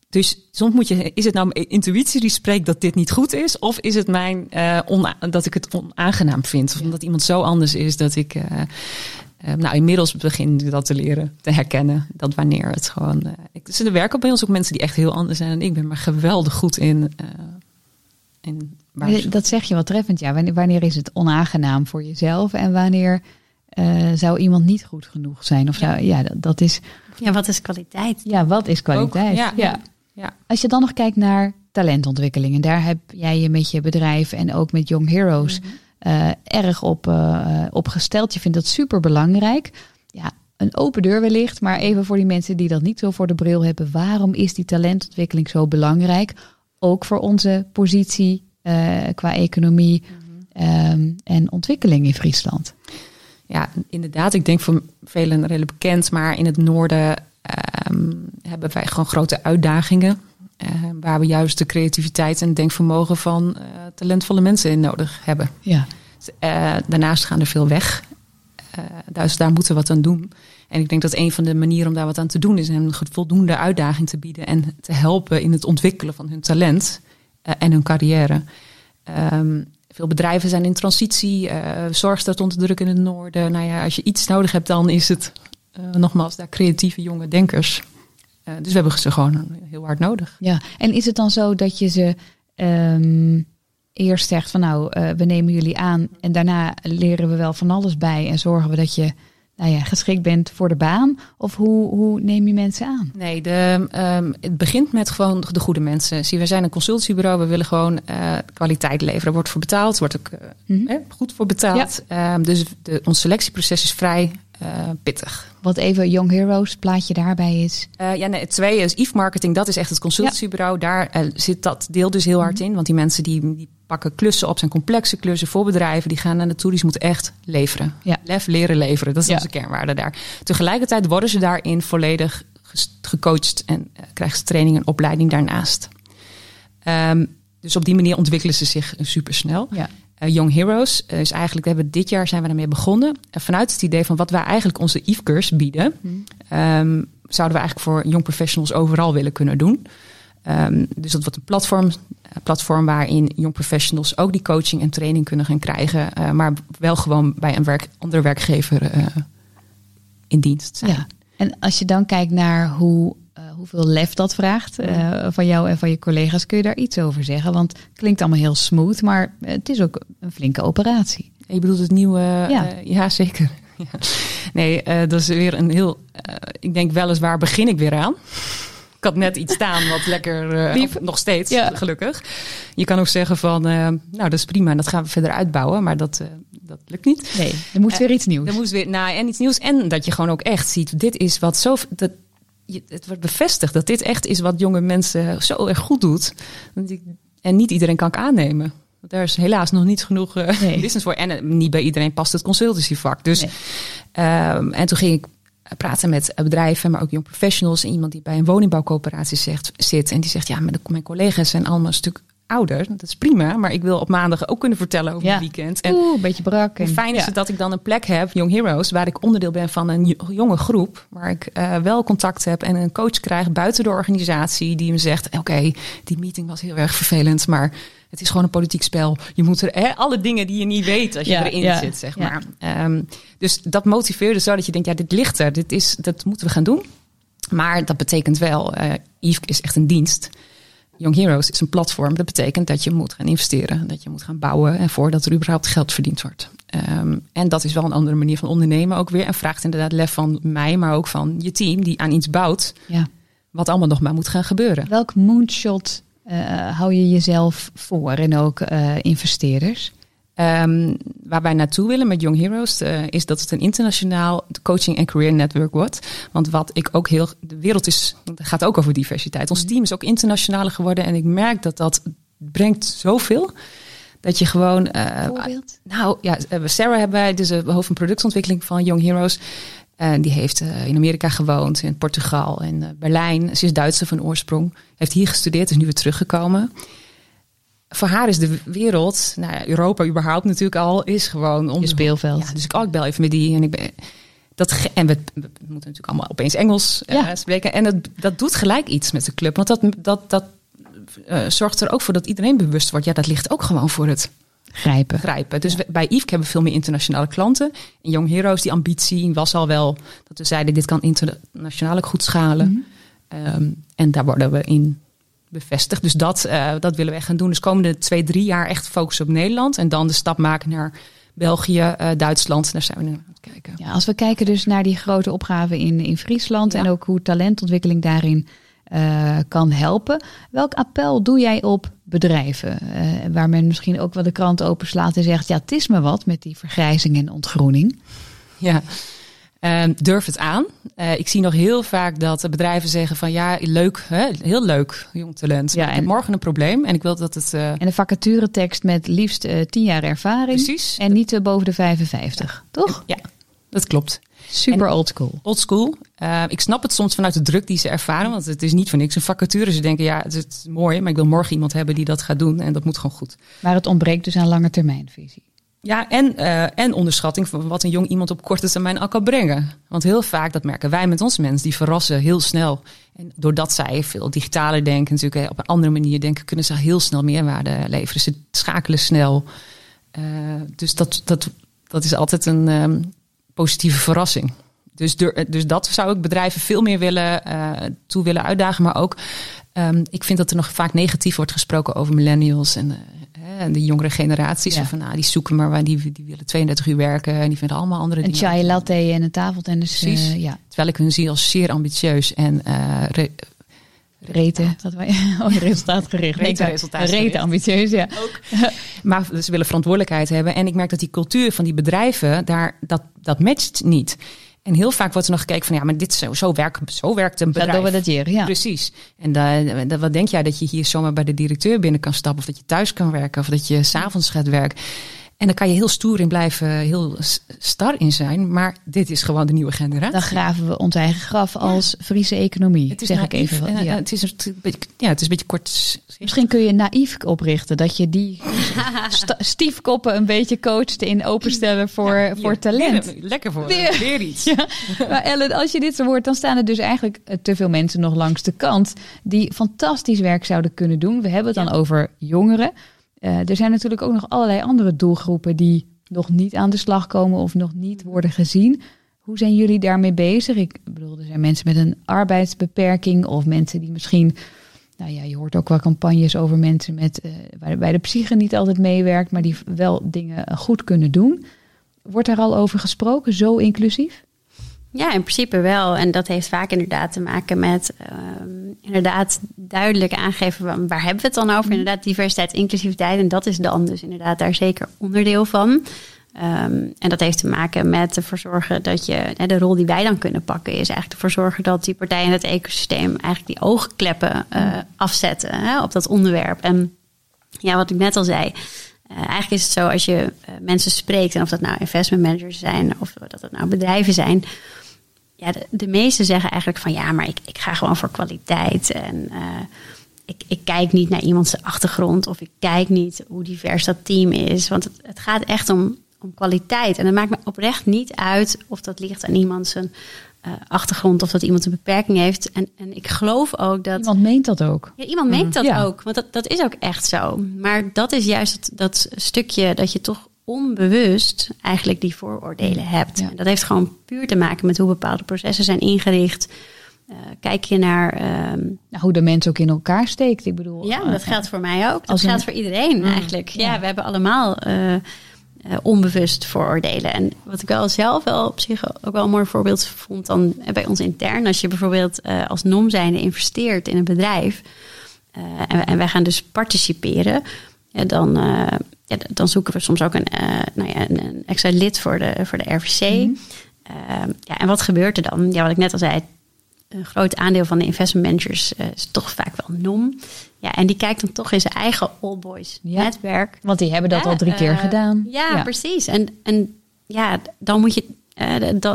Dus soms is het nou mijn intuïtie die spreekt dat dit niet goed is? Of is het dat ik het onaangenaam vind? Of omdat iemand zo anders is dat ik... inmiddels begin ik dat te leren, te herkennen. Dat wanneer het gewoon... er werken bij ons ook mensen die echt heel anders zijn dan ik ben. Maar geweldig goed in dat zeg je wel treffend, ja. Wanneer is het onaangenaam voor jezelf? En wanneer... zou iemand niet goed genoeg zijn? Of dat is... Ja, wat is kwaliteit? Ja, wat is kwaliteit? Ook, ja. Als je dan nog kijkt naar talentontwikkeling... en daar heb jij je met je bedrijf en ook met Young Heroes... Mm-hmm. erg op gesteld. Je vindt dat super belangrijk. Ja, een open deur wellicht, maar even voor die mensen die dat niet zo voor de bril hebben. Waarom is die talentontwikkeling zo belangrijk? Ook voor onze positie qua economie en ontwikkeling in Friesland. Ja, inderdaad. Ik denk voor velen redelijk bekend, maar in het noorden hebben wij gewoon grote uitdagingen. Waar we juist de creativiteit en het denkvermogen van talentvolle mensen in nodig hebben. Ja. Daarnaast gaan er veel weg. Dus daar moeten we wat aan doen. En ik denk dat een van de manieren om daar wat aan te doen is hen voldoende uitdaging te bieden en te helpen in het ontwikkelen van hun talent en hun carrière. Veel bedrijven zijn in transitie. Zorg staat onder druk in het noorden. Nou ja, als je iets nodig hebt, dan is het nogmaals daar creatieve jonge denkers. Dus we hebben ze gewoon heel hard nodig. Ja, en is het dan zo dat je ze eerst zegt van we nemen jullie aan en daarna leren we wel van alles bij en zorgen we dat je geschikt bent voor de baan? Of hoe neem je mensen aan? Nee, het begint met gewoon de goede mensen. Zie, wij zijn een consultiebureau, we willen gewoon kwaliteit leveren. Er wordt voor betaald, wordt ook goed voor betaald. Ja. Dus ons selectieproces is vrij pittig. Wat even Young Heroes plaatje daarbij is? Het tweede is Eve Marketing. Dat is echt het consultiebureau. Ja. Daar zit dat deel dus heel hard in. Want die mensen die pakken klussen op, zijn complexe klussen voor bedrijven. Die gaan naar naartoe. Die moeten echt leveren. Ja. Leren leveren. Dat is onze kernwaarde daar. Tegelijkertijd worden ze daarin volledig gecoacht. En krijgen ze training en opleiding daarnaast. Dus op die manier ontwikkelen ze zich supersnel. Ja. Young Heroes is eigenlijk, dit jaar zijn we daarmee begonnen. Vanuit het idee van wat wij eigenlijk onze IF-cursus bieden, zouden we eigenlijk voor young professionals overal willen kunnen doen. Dus dat wordt een platform waarin young professionals ook die coaching en training kunnen gaan krijgen, maar wel gewoon bij een andere werkgever in dienst zijn. Ja. En als je dan kijkt naar hoeveel lef dat vraagt van jou en van je collega's. Kun je daar iets over zeggen? Want het klinkt allemaal heel smooth, maar het is ook een flinke operatie. Je bedoelt het nieuwe? Ja, zeker. Ja. Nee, dat is weer een heel... ik denk weliswaar begin ik weer aan. Ik had net iets staan wat lekker... nog steeds, gelukkig. Je kan ook zeggen van, dat is prima en dat gaan we verder uitbouwen. Maar dat lukt niet. Nee, er moet weer iets nieuws. Er moest weer, en iets nieuws. En dat je gewoon ook echt ziet, dit is wat zo... Het wordt bevestigd dat dit echt is wat jonge mensen zo erg goed doet. En niet iedereen kan ik aannemen. Want daar is helaas nog niet genoeg business voor. En niet bij iedereen past het consultancyvak. Dus, en toen ging ik praten met bedrijven, maar ook jong professionals. En iemand die bij een woningbouwcoöperatie zit. En die zegt, maar mijn collega's zijn allemaal een stuk ouder. Dat is prima, maar ik wil op maandag ook kunnen vertellen over het weekend. En een beetje brak. En fijn is het dat ik dan een plek heb, Young Heroes, waar ik onderdeel ben van een jonge groep, waar ik wel contact heb en een coach krijg buiten de organisatie die me zegt, oké, die meeting was heel erg vervelend, maar het is gewoon een politiek spel. Je moet er alle dingen die je niet weet als je erin zit, zeg maar. Ja. Dus dat motiveerde zo dat je denkt, dit ligt er. Dat moeten we gaan doen. Maar dat betekent wel, Yves is echt een dienst. Young Heroes is een platform. Dat betekent dat je moet gaan investeren. Dat je moet gaan bouwen. En voordat er überhaupt geld verdiend wordt. En dat is wel een andere manier van ondernemen ook weer. En vraagt inderdaad lef van mij. Maar ook van je team die aan iets bouwt. Ja. Wat allemaal nog maar moet gaan gebeuren. Welk moonshot hou je jezelf voor? En ook investeerders? Waar wij naartoe willen met Young Heroes is dat het een internationaal coaching en career network wordt. Want wat ik ook de wereld is, het gaat ook over diversiteit. Ons team is ook internationaler geworden en ik merk dat brengt zoveel. Dat je gewoon... Voorbeeld? Sarah hebben wij, dus hoofd van productontwikkeling van Young Heroes. Die heeft in Amerika gewoond, in Portugal en Berlijn. Ze is Duitse van oorsprong. Heeft hier gestudeerd, is nu weer teruggekomen. Voor haar is de wereld, Europa überhaupt natuurlijk al, is gewoon... Je speelveld. Ja, dus ik bel even met die. En, we moeten natuurlijk allemaal opeens Engels spreken. En dat doet gelijk iets met de club. Want dat zorgt er ook voor dat iedereen bewust wordt. Ja, dat ligt ook gewoon voor het grijpen. Dus bij Yves hebben we veel meer internationale klanten. En Young Heroes, die ambitie was al wel... dat we zeiden, dit kan internationaal ook goed schalen. Mm-hmm. En daar worden we in... bevestigd. Dus dat willen we echt gaan doen. Dus komende 2-3 jaar echt focussen op Nederland. En dan de stap maken naar België, Duitsland. Daar zijn we nu aan het kijken. Ja, als we kijken dus naar die grote opgave in Friesland. Ja. En ook hoe talentontwikkeling daarin kan helpen. Welk appel doe jij op bedrijven? Waar men misschien ook wel de krant openslaat en zegt, ja, het is me wat met die vergrijzing en ontgroening. Ja, durf het aan. Ik zie nog heel vaak dat bedrijven zeggen van ja, leuk, hè? Heel leuk, jong talent. Ja, en ik heb morgen een probleem en ik wil dat het... En de vacaturetekst met liefst 10 jaar ervaring. Precies. En niet boven de 55, ja. Toch? Ja, dat klopt. Super oldschool. Oldschool. Ik snap het soms vanuit de druk die ze ervaren. Want het is niet voor niks een vacature. Ze denken, ja, het is mooi, maar ik wil morgen iemand hebben die dat gaat doen. En dat moet gewoon goed. Maar het ontbreekt dus aan lange termijnvisie. Ja, en onderschatting van wat een jong iemand op korte termijn al kan brengen. Want heel vaak, dat merken wij met onze mensen, die verrassen heel snel. En doordat zij veel digitaler denken, natuurlijk op een andere manier denken, kunnen ze heel snel meerwaarde leveren. Ze schakelen snel. Dus dat is altijd een... positieve verrassing. Dus dat zou ik bedrijven veel meer willen uitdagen. Maar ook, ik vind dat er nog vaak negatief wordt gesproken over millennials en de jongere generaties. Ja. Van, die zoeken maar, die willen 32 uur werken en die vinden allemaal andere dingen. Een chai latte en een tafeltennis. Precies. Ja. Terwijl ik hun zie als zeer ambitieus en... resultaatgericht. Reten ambitieus, ja. Ook. Maar ze willen verantwoordelijkheid hebben. En ik merk dat die cultuur van die bedrijven, dat matcht niet. En heel vaak wordt er nog gekeken van, ja, maar dit zo werkt een bedrijf. Dat doen we dat hier, ja. Precies. En wat denk jij dat je hier zomaar bij de directeur binnen kan stappen? Of dat je thuis kan werken? Of dat je 's avonds gaat werken? En dan kan je heel stoer in blijven, heel star in zijn. Maar dit is gewoon de nieuwe generatie. Dan graven we ons eigen graf als Friese economie, het is zeg naïef, ik even. Wat, ja. Het is een beetje kort. Misschien kun je naïef oprichten. Dat je die stiefkoppen een beetje coacht in openstellen voor talent. Lekker voor, weer iets. Ja. Maar Ellen, als je dit zo hoort, dan staan er dus eigenlijk te veel mensen nog langs de kant. Die fantastisch werk zouden kunnen doen. We hebben het dan over jongeren. Er zijn natuurlijk ook nog allerlei andere doelgroepen die nog niet aan de slag komen of nog niet worden gezien. Hoe zijn jullie daarmee bezig? Ik bedoel, er zijn mensen met een arbeidsbeperking of mensen die misschien... Nou ja, je hoort ook wel campagnes over mensen met, waarbij de psyche niet altijd meewerkt, maar die wel dingen goed kunnen doen. Wordt daar al over gesproken, zo inclusief? Ja, in principe wel. En dat heeft vaak inderdaad te maken met inderdaad duidelijk aangeven waar hebben we het dan over. Inderdaad diversiteit, inclusiviteit. En dat is dan dus inderdaad daar zeker onderdeel van. En dat heeft te maken met ervoor zorgen dat je... De rol die wij dan kunnen pakken is eigenlijk ervoor zorgen dat die partijen in het ecosysteem eigenlijk die oogkleppen afzetten op dat onderwerp. En ja, wat ik net al zei... Eigenlijk is het zo als je mensen spreekt... en of dat nou investment managers zijn of dat het nou bedrijven zijn... ja, de meesten zeggen eigenlijk van... ja, maar ik ga gewoon voor kwaliteit... en ik kijk niet naar iemands achtergrond... of ik kijk niet hoe divers dat team is. Want het gaat echt om kwaliteit. En dat maakt me oprecht niet uit... of dat ligt aan iemand zijn achtergrond... of dat iemand een beperking heeft. En ik geloof ook dat... Iemand meent dat ook. Ja, iemand meent dat ook. Want dat is ook echt zo. Maar dat is juist dat stukje dat je toch onbewust... eigenlijk die vooroordelen hebt. Ja. En dat heeft gewoon puur te maken met hoe bepaalde processen zijn ingericht... Kijk je naar... hoe de mens ook in elkaar steekt. Ik bedoel, ja, dat geldt voor mij ook. Dat geldt voor iedereen eigenlijk. Ja, ja, we hebben allemaal onbewust vooroordelen. En wat ik wel zelf wel op zich ook wel een mooi voorbeeld vond... dan bij ons intern. Als je bijvoorbeeld als NOM zijnde investeert in een bedrijf... En wij gaan dus participeren... Dan zoeken we soms ook een extra lid voor de RVC. Mm-hmm. En wat gebeurt er dan? Ja, wat ik net al zei... Een groot aandeel van de investment managers is toch vaak wel NOM. Ja, en die kijkt dan toch in zijn eigen all boys netwerk. Want die hebben dat al 3 keer gedaan. Ja, precies. En ja, dan moet je...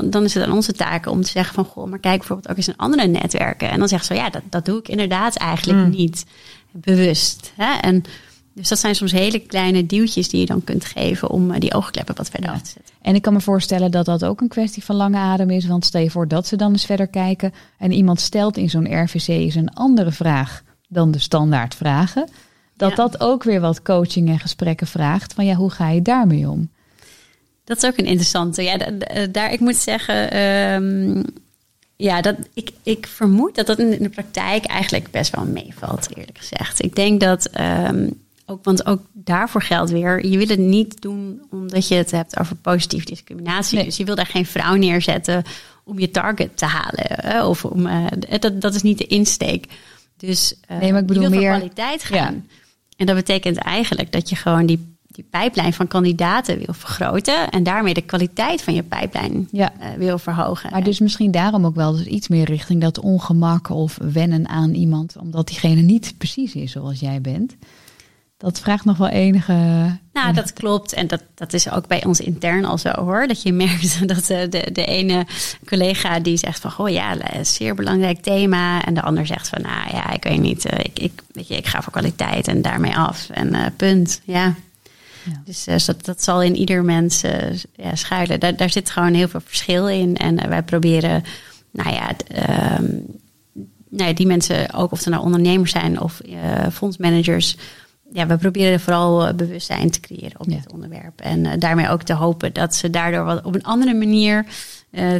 Dan is het aan onze taak om te zeggen van... goh, maar kijk bijvoorbeeld ook eens naar andere netwerken. En dan zegt ze, ja, dat doe ik inderdaad eigenlijk niet bewust. Hè? En dus dat zijn soms hele kleine duwtjes die je dan kunt geven... om die oogkleppen wat verder af te zetten. En ik kan me voorstellen dat dat ook een kwestie van lange adem is. Want stel je voor dat ze dan eens verder kijken... en iemand stelt in zo'n RVC eens een andere vraag dan de standaard vragen. Dat ook weer wat coaching en gesprekken vraagt. Van ja, hoe ga je daarmee om? Dat is ook een interessante. Ja, daar ik moet zeggen... Ik vermoed dat in de praktijk eigenlijk best wel meevalt, eerlijk gezegd. Ik denk dat... Ook, want ook daarvoor geldt weer, je wil het niet doen omdat je het hebt over positieve discriminatie. Nee. Dus je wil daar geen vrouw neerzetten om je target te halen. Of om dat is niet de insteek. Dus nee, maar ik bedoel, je wil meer van kwaliteit gaan. Ja. En dat betekent eigenlijk dat je gewoon die pijplijn van kandidaten wil vergroten en daarmee de kwaliteit van je pijplijn wil verhogen. Maar dus misschien daarom ook wel dus iets meer richting dat ongemak of wennen aan iemand, omdat diegene niet precies is zoals jij bent. Dat vraagt nog wel enige... Nou, dat klopt. En dat is ook bij ons intern al zo, hoor. Dat je merkt dat de ene collega die zegt van... goh, ja, dat is een zeer belangrijk thema. En de ander zegt van, nou ja, ik weet niet. Ik ga voor kwaliteit en daarmee af. En punt, ja. Ja. Dus dat zal in ieder mens schuilen. Daar zit gewoon heel veel verschil in. En wij proberen, die mensen ook... of ze nou ondernemers zijn of fondsmanagers... Ja, we proberen vooral bewustzijn te creëren op dit onderwerp. En daarmee ook te hopen dat ze daardoor wat op een andere manier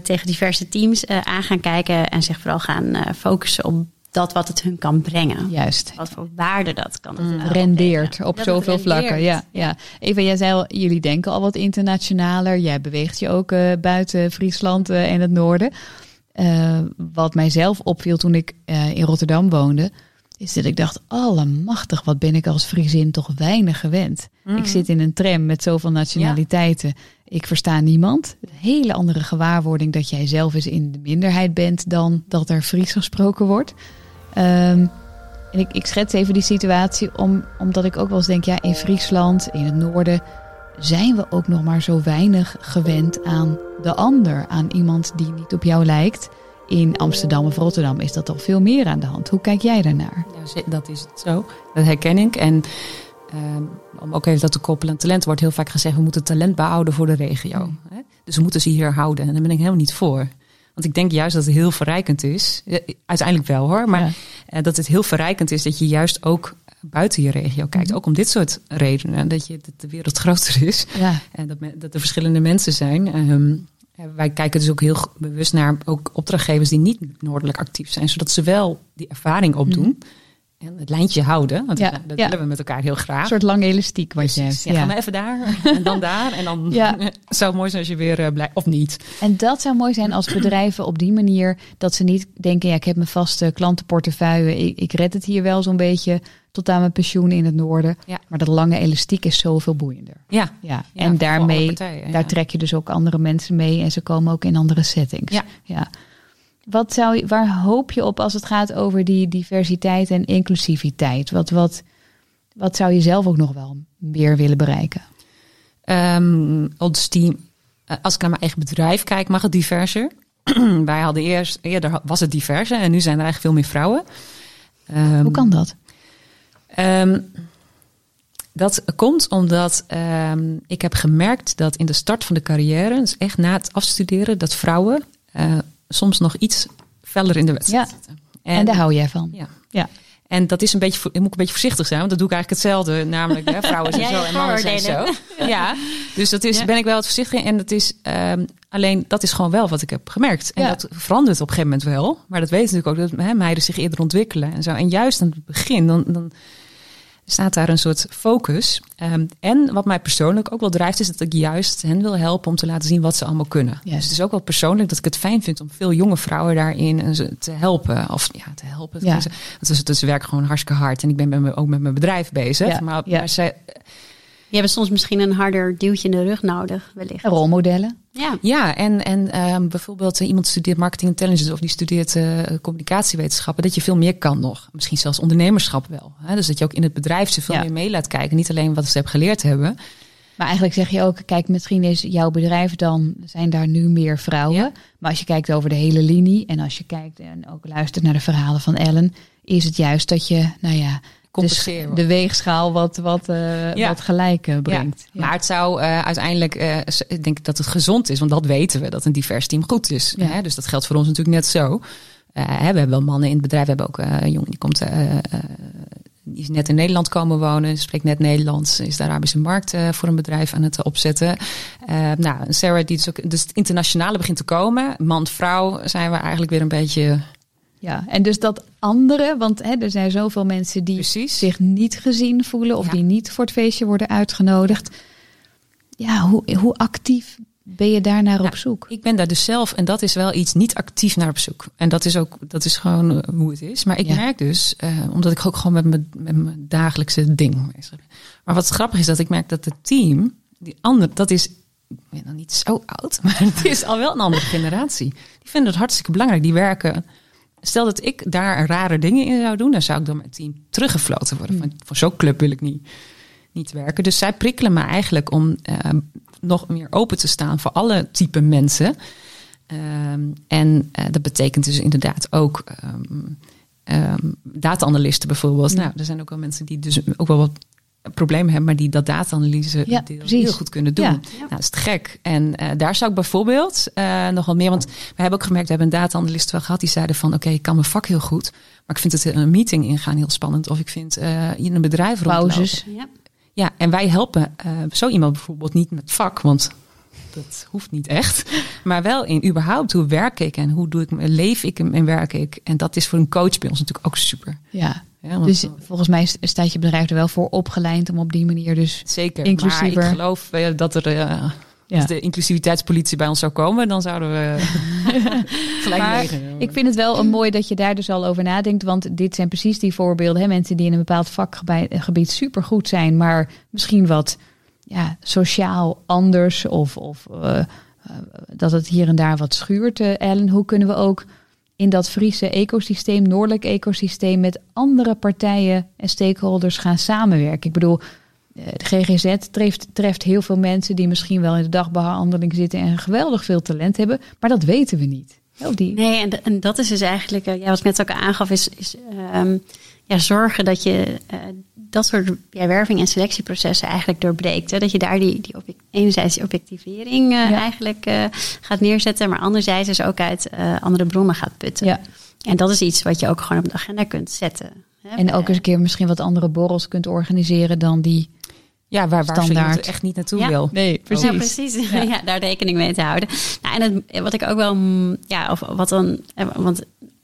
tegen diverse teams aan gaan kijken. En zich vooral gaan focussen op dat wat het hun kan brengen. Juist. Wat voor waarde dat kan. Het rendeert op zoveel vlakken. Ja. Eva, jij zei al, jullie denken al wat internationaler. Jij beweegt je ook buiten Friesland en het noorden. Wat mijzelf opviel toen ik in Rotterdam woonde... is dat ik dacht, allemachtig, wat ben ik als Friesin toch weinig gewend. Mm. Ik zit in een tram met zoveel nationaliteiten. Ja. Ik versta niemand. Een hele andere gewaarwording dat jij zelf eens in de minderheid bent... dan dat er Fries gesproken wordt. En ik schets even die situatie omdat ik ook wel eens denk... ja, in Friesland, in het noorden... zijn we ook nog maar zo weinig gewend aan de ander. Aan iemand die niet op jou lijkt... In Amsterdam of Rotterdam is dat al veel meer aan de hand. Hoe kijk jij daarnaar? Ja, dat is het zo. Dat herken ik. En om ook even dat te koppelen aan talent, wordt heel vaak gezegd... we moeten talent behouden voor de regio. Mm. Dus we moeten ze hier houden. En daar ben ik helemaal niet voor. Want ik denk juist dat het heel verrijkend is. Uiteindelijk wel, hoor. Maar dat het heel verrijkend is dat je juist ook... buiten je regio kijkt. Ook om dit soort redenen. Dat de wereld groter is. Ja. En dat er verschillende mensen zijn... Wij kijken dus ook heel bewust naar ook opdrachtgevers die niet noordelijk actief zijn. Zodat ze wel die ervaring opdoen en het lijntje houden. Want dat willen we met elkaar heel graag. Een soort lange elastiek wat je hebt. Ja, ga maar even daar en dan daar. En dan zou het mooi zijn als je weer blijft of niet. En dat zou mooi zijn als bedrijven op die manier... dat ze niet denken, ja, ik heb mijn vaste klantenportefeuille. Ik red het hier wel zo'n beetje... tot aan mijn pensioen in het noorden. Ja. Maar dat lange elastiek is zoveel boeiender. Ja. En daarmee partijen, daar trek je dus ook andere mensen mee... en ze komen ook in andere settings. Ja. Waar hoop je op als het gaat over die diversiteit en inclusiviteit? Wat zou je zelf ook nog wel meer willen bereiken? Ons team, als ik naar mijn eigen bedrijf kijk, mag het diverser. Wij hadden eerder was het diverser... en nu zijn er eigenlijk veel meer vrouwen. Hoe kan dat? Dat komt omdat ik heb gemerkt dat in de start van de carrière, dus echt na het afstuderen, dat vrouwen soms nog iets feller in de wedstrijd zitten. En daar hou jij van. Ja. En dat is een beetje, moet ik een beetje voorzichtig zijn, want dat doe ik eigenlijk hetzelfde. Namelijk, vrouwen zijn zo en mannen zijn zo. Ja, dus dat is, ben ik wel wat voorzichtig in. En dat is alleen, dat is gewoon wel wat ik heb gemerkt. En dat verandert op een gegeven moment wel. Maar dat weten natuurlijk ook dat meiden zich eerder ontwikkelen en zo. En juist aan het begin, dan staat daar een soort focus. En wat mij persoonlijk ook wel drijft... is dat ik juist hen wil helpen om te laten zien wat ze allemaal kunnen. Yes. Dus het is ook wel persoonlijk dat ik het fijn vind... om veel jonge vrouwen daarin te helpen. Dus ze werken gewoon hartstikke hard. En ik ben ook met mijn bedrijf bezig. Ja. Maar zij... Je hebt soms misschien een harder duwtje in de rug nodig, wellicht. Rolmodellen. Ja, en bijvoorbeeld iemand studeert marketing intelligence... of die studeert communicatiewetenschappen... dat je veel meer kan nog. Misschien zelfs ondernemerschap wel. Hè? Dus dat je ook in het bedrijf ze veel meer mee laat kijken. Niet alleen wat ze hebben geleerd hebben. Maar eigenlijk zeg je ook... kijk, misschien is jouw bedrijf dan... zijn daar nu meer vrouwen. Ja. Maar als je kijkt over de hele linie... en als je kijkt en ook luistert naar de verhalen van Ellen... is het juist dat je, de weegschaal wat gelijk brengt. Ja. Maar het zou uiteindelijk, ik denk dat het gezond is. Want dat weten we, dat een divers team goed is. Ja. Hè? Dus dat geldt voor ons natuurlijk net zo. We hebben wel mannen in het bedrijf. We hebben ook een jongen die komt... die is net in Nederland komen wonen, spreekt net Nederlands... is de Arabische markt voor een bedrijf aan het opzetten. Sarah, die dus ook... Dus het internationale begint te komen. Man, vrouw zijn we eigenlijk weer een beetje... Ja, en dus dat andere, want hè, er zijn zoveel mensen die zich niet gezien voelen of die niet voor het feestje worden uitgenodigd. Ja, hoe actief ben je daar naar op zoek? Ik ben daar dus zelf, en dat is wel iets, niet actief naar op zoek. En dat is gewoon hoe het is. Maar ik merk dus, omdat ik ook gewoon met mijn dagelijkse ding bezig ben. Maar wat grappig is, dat ik merk dat het team, dat is... Ik ben nog niet zo oud, maar het is al wel een andere generatie. Die vinden het hartstikke belangrijk. Die werken... Stel dat ik daar rare dingen in zou doen, dan zou ik door mijn team teruggefloten worden. Van, voor zo'n club wil ik niet werken. Dus zij prikkelen me eigenlijk om nog meer open te staan voor alle type mensen. En dat betekent dus inderdaad ook data-analysten bijvoorbeeld. Nou, er zijn ook wel mensen die dus ook wel wat problemen hebben, maar die dat data-analyse heel goed kunnen doen. Ja. Nou, dat is te gek. En daar zou ik bijvoorbeeld nogal meer... Want we hebben ook gemerkt, we hebben een data-analyst wel gehad... die zeiden van, oké, ik kan mijn vak heel goed... maar ik vind het in een meeting ingaan heel spannend... of ik vind in een bedrijf pauzes rondlopen. Ja, en wij helpen zo iemand bijvoorbeeld niet met vak... want dat hoeft niet echt. Maar wel in überhaupt, hoe werk ik... en hoe leef ik en werk ik. En dat is voor een coach bij ons natuurlijk ook super. Ja. Ja, dus volgens mij staat je bedrijf er wel voor opgeleid om op die manier dus zeker inclusiever. Maar ik geloof dat er als de inclusiviteitspolitie bij ons zou komen, dan zouden we gelijk negen. Ik vind het wel mooi dat je daar dus al over nadenkt, want dit zijn precies die voorbeelden, hè? Mensen die in een bepaald vakgebied supergoed zijn, maar misschien wat sociaal anders of dat het hier en daar wat schuurt. Ellen, hoe kunnen we ook in dat Friese ecosysteem, noordelijk ecosysteem... met andere partijen en stakeholders gaan samenwerken? Ik bedoel, de GGZ treft heel veel mensen... die misschien wel in de dagbehandeling zitten... en geweldig veel talent hebben, maar dat weten we niet. Nee, en dat is dus eigenlijk... wat net ook aangaf, is zorgen dat je dat soort werving- en selectieprocessen eigenlijk doorbreekt. Hè? Dat je daar die objectivering eigenlijk gaat neerzetten. Maar anderzijds dus ook uit andere bronnen gaat putten. Ja. En dat is iets wat je ook gewoon op de agenda kunt zetten. Hè? En ook eens een keer misschien wat andere borrels kunt organiseren dan die... Ja, waar Flink het echt niet naartoe wil. Nee, precies. Ja, precies. Ja. Ja, daar rekening mee te houden. Nou, en wat ik ook wel...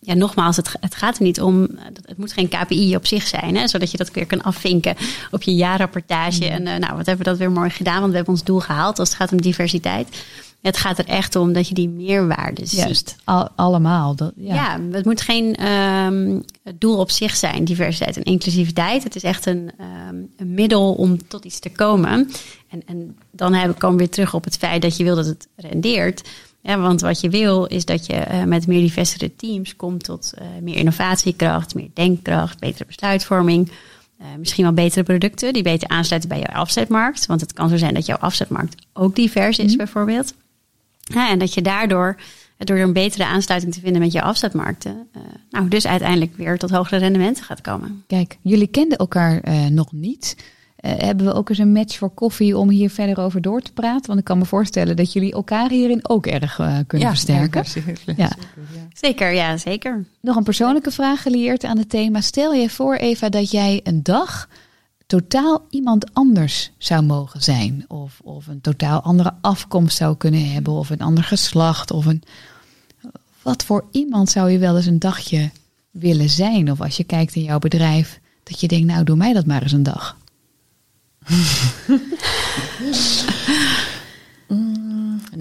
nogmaals, het gaat er niet om... Het moet geen KPI op zich zijn, hè, zodat je dat weer kan afvinken op je jaarrapportage. En wat hebben we dat weer mooi gedaan, want we hebben ons doel gehaald als het gaat om diversiteit. Het gaat er echt om dat je die meerwaarde ziet. Allemaal. Het moet geen doel op zich zijn, diversiteit en inclusiviteit. Het is echt een middel om tot iets te komen. En dan komen we weer terug op het feit dat je wil dat het rendeert. Ja, want wat je wil is dat je met meer diversere teams komt tot meer innovatiekracht, meer denkkracht, betere besluitvorming. Misschien wel betere producten die beter aansluiten bij jouw afzetmarkt. Want het kan zo zijn dat jouw afzetmarkt ook divers is bijvoorbeeld. Ja, en dat je daardoor, door een betere aansluiting te vinden met jouw afzetmarkten... dus uiteindelijk weer tot hogere rendementen gaat komen. Kijk, jullie kenden elkaar nog niet... hebben we ook eens een match voor koffie om hier verder over door te praten? Want ik kan me voorstellen dat jullie elkaar hierin ook erg kunnen versterken. Zeker. Nog een persoonlijke vraag geleerd aan het thema. Stel je voor, Eva, dat jij een dag totaal iemand anders zou mogen zijn. Of een totaal andere afkomst zou kunnen hebben. Of een ander geslacht. Wat voor iemand zou je wel eens een dagje willen zijn? Of als je kijkt in jouw bedrijf, dat je denkt, nou doe mij dat maar eens een dag.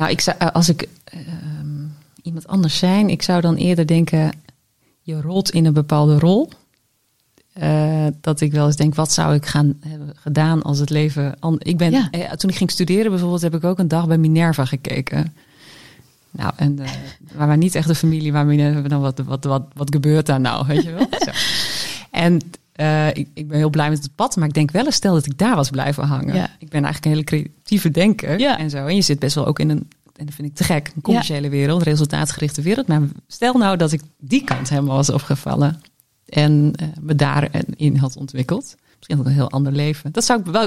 Ik zou, als ik iemand anders zijn, ik zou dan eerder denken, je rolt in een bepaalde rol. Dat ik wel eens denk, wat zou ik gaan hebben gedaan als het leven... Toen ik ging studeren bijvoorbeeld, heb ik ook een dag bij Minerva gekeken. Nou, en maar niet echt de familie, maar Minerva, dan wat gebeurt daar nou, weet je wel? Zo. En... Ik ben heel blij met het pad, maar ik denk wel eens, stel dat ik daar was blijven hangen. Ja. Ik ben eigenlijk een hele creatieve denker en zo. En je zit best wel ook in een, en dat vind ik te gek, een commerciële wereld, resultaatgerichte wereld. Maar stel nou dat ik die kant helemaal was opgevallen en me daarin had ontwikkeld. Misschien had een heel ander leven. Dat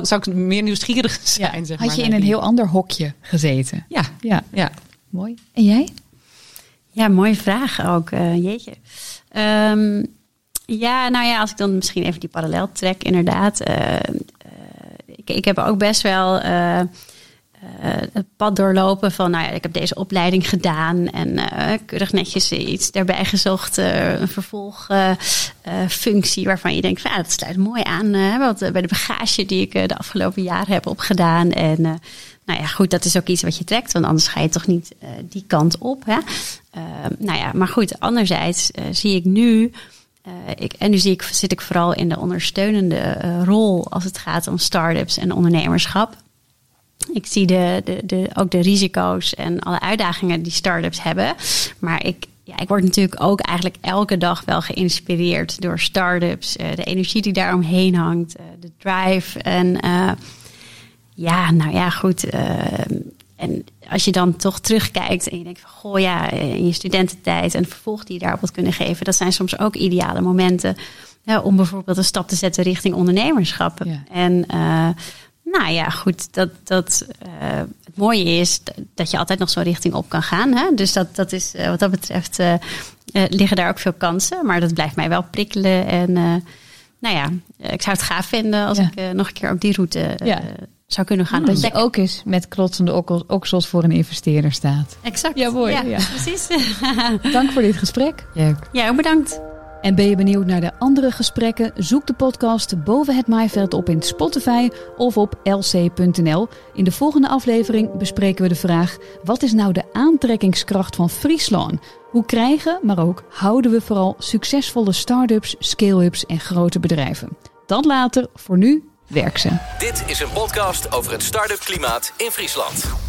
zou ik meer nieuwsgierig zijn. Zeg had je in een heel ander hokje gezeten? Ja. Mooi. En jij? Ja, mooie vraag ook. Jeetje. Als ik dan misschien even die parallel trek, inderdaad. Ik heb ook best wel het pad doorlopen van, nou ja, ik heb deze opleiding gedaan en keurig netjes iets daarbij gezocht, een vervolgfunctie waarvan je denkt, van, ja, dat sluit mooi aan bij de bagage die ik de afgelopen jaren heb opgedaan. En nou ja, goed, dat is ook iets wat je trekt, want anders ga je toch niet die kant op. Hè? Nou ja, maar goed, anderzijds zie ik nu... zit ik vooral in de ondersteunende rol als het gaat om start-ups en ondernemerschap. Ik zie ook de risico's en alle uitdagingen die start-ups hebben. Maar ik word natuurlijk ook eigenlijk elke dag wel geïnspireerd door start-ups. De energie die daar omheen hangt, de drive. En en als je dan toch terugkijkt en je denkt van, goh ja, in je studententijd en het vervolg die je daarop had kunnen geven, dat zijn soms ook ideale momenten om bijvoorbeeld een stap te zetten richting ondernemerschap. Ja. En het mooie is dat je altijd nog zo'n richting op kan gaan. Hè? Dus dat is wat dat betreft liggen daar ook veel kansen, maar dat blijft mij wel prikkelen. En ik zou het gaaf vinden als ik nog een keer op die route... zou kunnen gaan. Dat je ook eens met klotsende oksels voor een investeerder staat. Exact. Ja, mooi. Ja, precies. Dank voor dit gesprek. Ja, bedankt. En ben je benieuwd naar de andere gesprekken? Zoek de podcast Boven het Maaiveld op in Spotify of op lc.nl. In de volgende aflevering bespreken we de vraag: wat is nou de aantrekkingskracht van Friesland? Hoe krijgen, maar ook houden we vooral succesvolle start-ups, scale-ups en grote bedrijven? Dat later, voor nu. Dit is een podcast over het start-up klimaat in Friesland.